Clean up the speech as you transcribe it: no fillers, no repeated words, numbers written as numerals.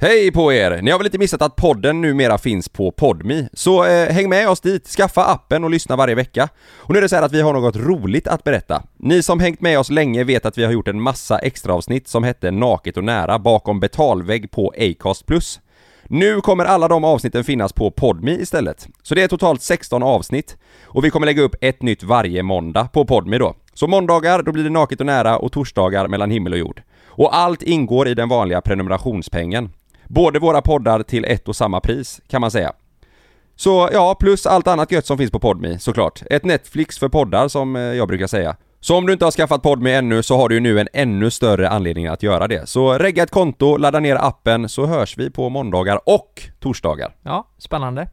Hej på er! Ni har väl inte missat att podden numera finns på Podme. Så häng med oss dit, skaffa appen och lyssna varje vecka. Och nu är det så här att vi har något roligt att berätta. Ni som hängt med oss länge vet att vi har gjort en massa extra avsnitt som hette Naket och nära bakom betalvägg på Acast+. Nu kommer alla de avsnitten finnas på Podme istället. Så det är totalt 16 avsnitt. Och vi kommer lägga upp ett nytt varje måndag på Podme då. Så måndagar då blir det Naket och nära och torsdagar mellan himmel och jord. Och allt ingår i den vanliga prenumerationspengen. Både våra poddar till ett och samma pris, kan man säga. Så ja, plus allt annat gött som finns på Podme, såklart. Ett Netflix för poddar, som jag brukar säga. Så om du inte har skaffat Podme ännu så har du ju nu en ännu större anledning att göra det. Så regga ett konto, ladda ner appen, så hörs vi på måndagar och torsdagar. Ja, spännande.